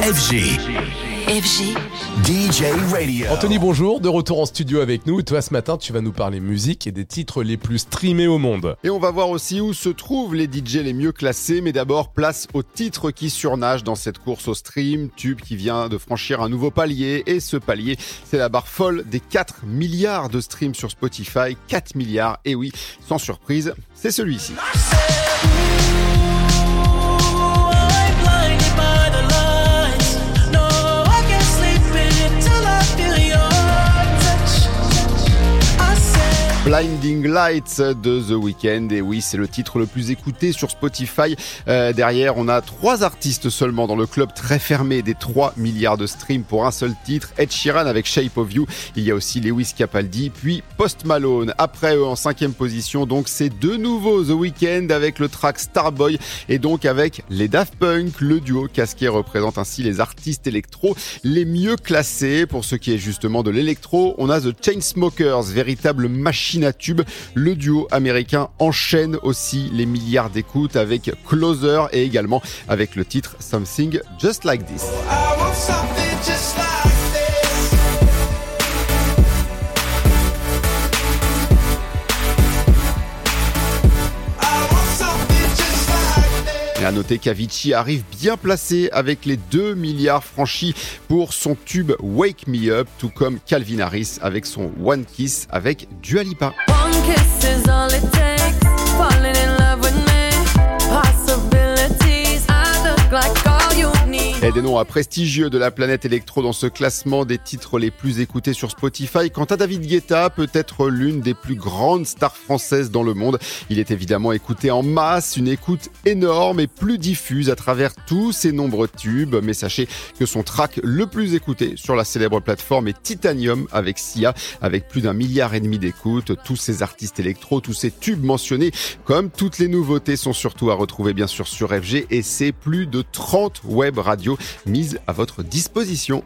FG DJ Radio. Anthony, bonjour, de retour en studio avec nous. Toi, ce matin, tu vas nous parler musique et des titres les plus streamés au monde. Et on va voir aussi où se trouvent les DJ les mieux classés. Mais d'abord, place aux titres qui surnagent dans cette course au stream. Tube qui vient de franchir un nouveau palier. Et ce palier, c'est la barre folle des 4 milliards de streams sur Spotify. 4 milliards, et oui, sans surprise, c'est celui-ci. Blinding Lights de The Weeknd, et oui, c'est le titre le plus écouté sur Spotify. Derrière, on a 3 artistes seulement dans le club très fermé des 3 milliards de streams pour un seul titre. Ed Sheeran avec Shape of You, il y a aussi Lewis Capaldi, puis Post Malone. Après eux, en 5e position, donc c'est de nouveau The Weeknd avec le track Starboy, et donc avec les Daft Punk. Le duo casqué représente ainsi les artistes électro les mieux classés. Pour ce qui est justement de l'électro, on a The Chainsmokers, véritable machine à tube. Le duo américain enchaîne aussi les milliards d'écoutes avec Closer et également avec le titre Something Just Like This. Et à noter qu'Avicii arrive bien placé avec les 2 milliards franchis pour son tube Wake Me Up, tout comme Calvin Harris avec son One Kiss avec Dua Lipa. Et des noms prestigieux de la planète électro dans ce classement des titres les plus écoutés sur Spotify. Quant à David Guetta, peut-être l'une des plus grandes stars françaises dans le monde. Il est évidemment écouté en masse, une écoute énorme et plus diffuse à travers tous ses nombreux tubes. Mais sachez que son track le plus écouté sur la célèbre plateforme est Titanium avec Sia, avec plus d'1,5 milliard d'écoutes. Tous ces artistes électro, tous ces tubes mentionnés, comme toutes les nouveautés, sont surtout à retrouver bien sûr sur FG, et c'est plus de 30 web radios mise à votre disposition.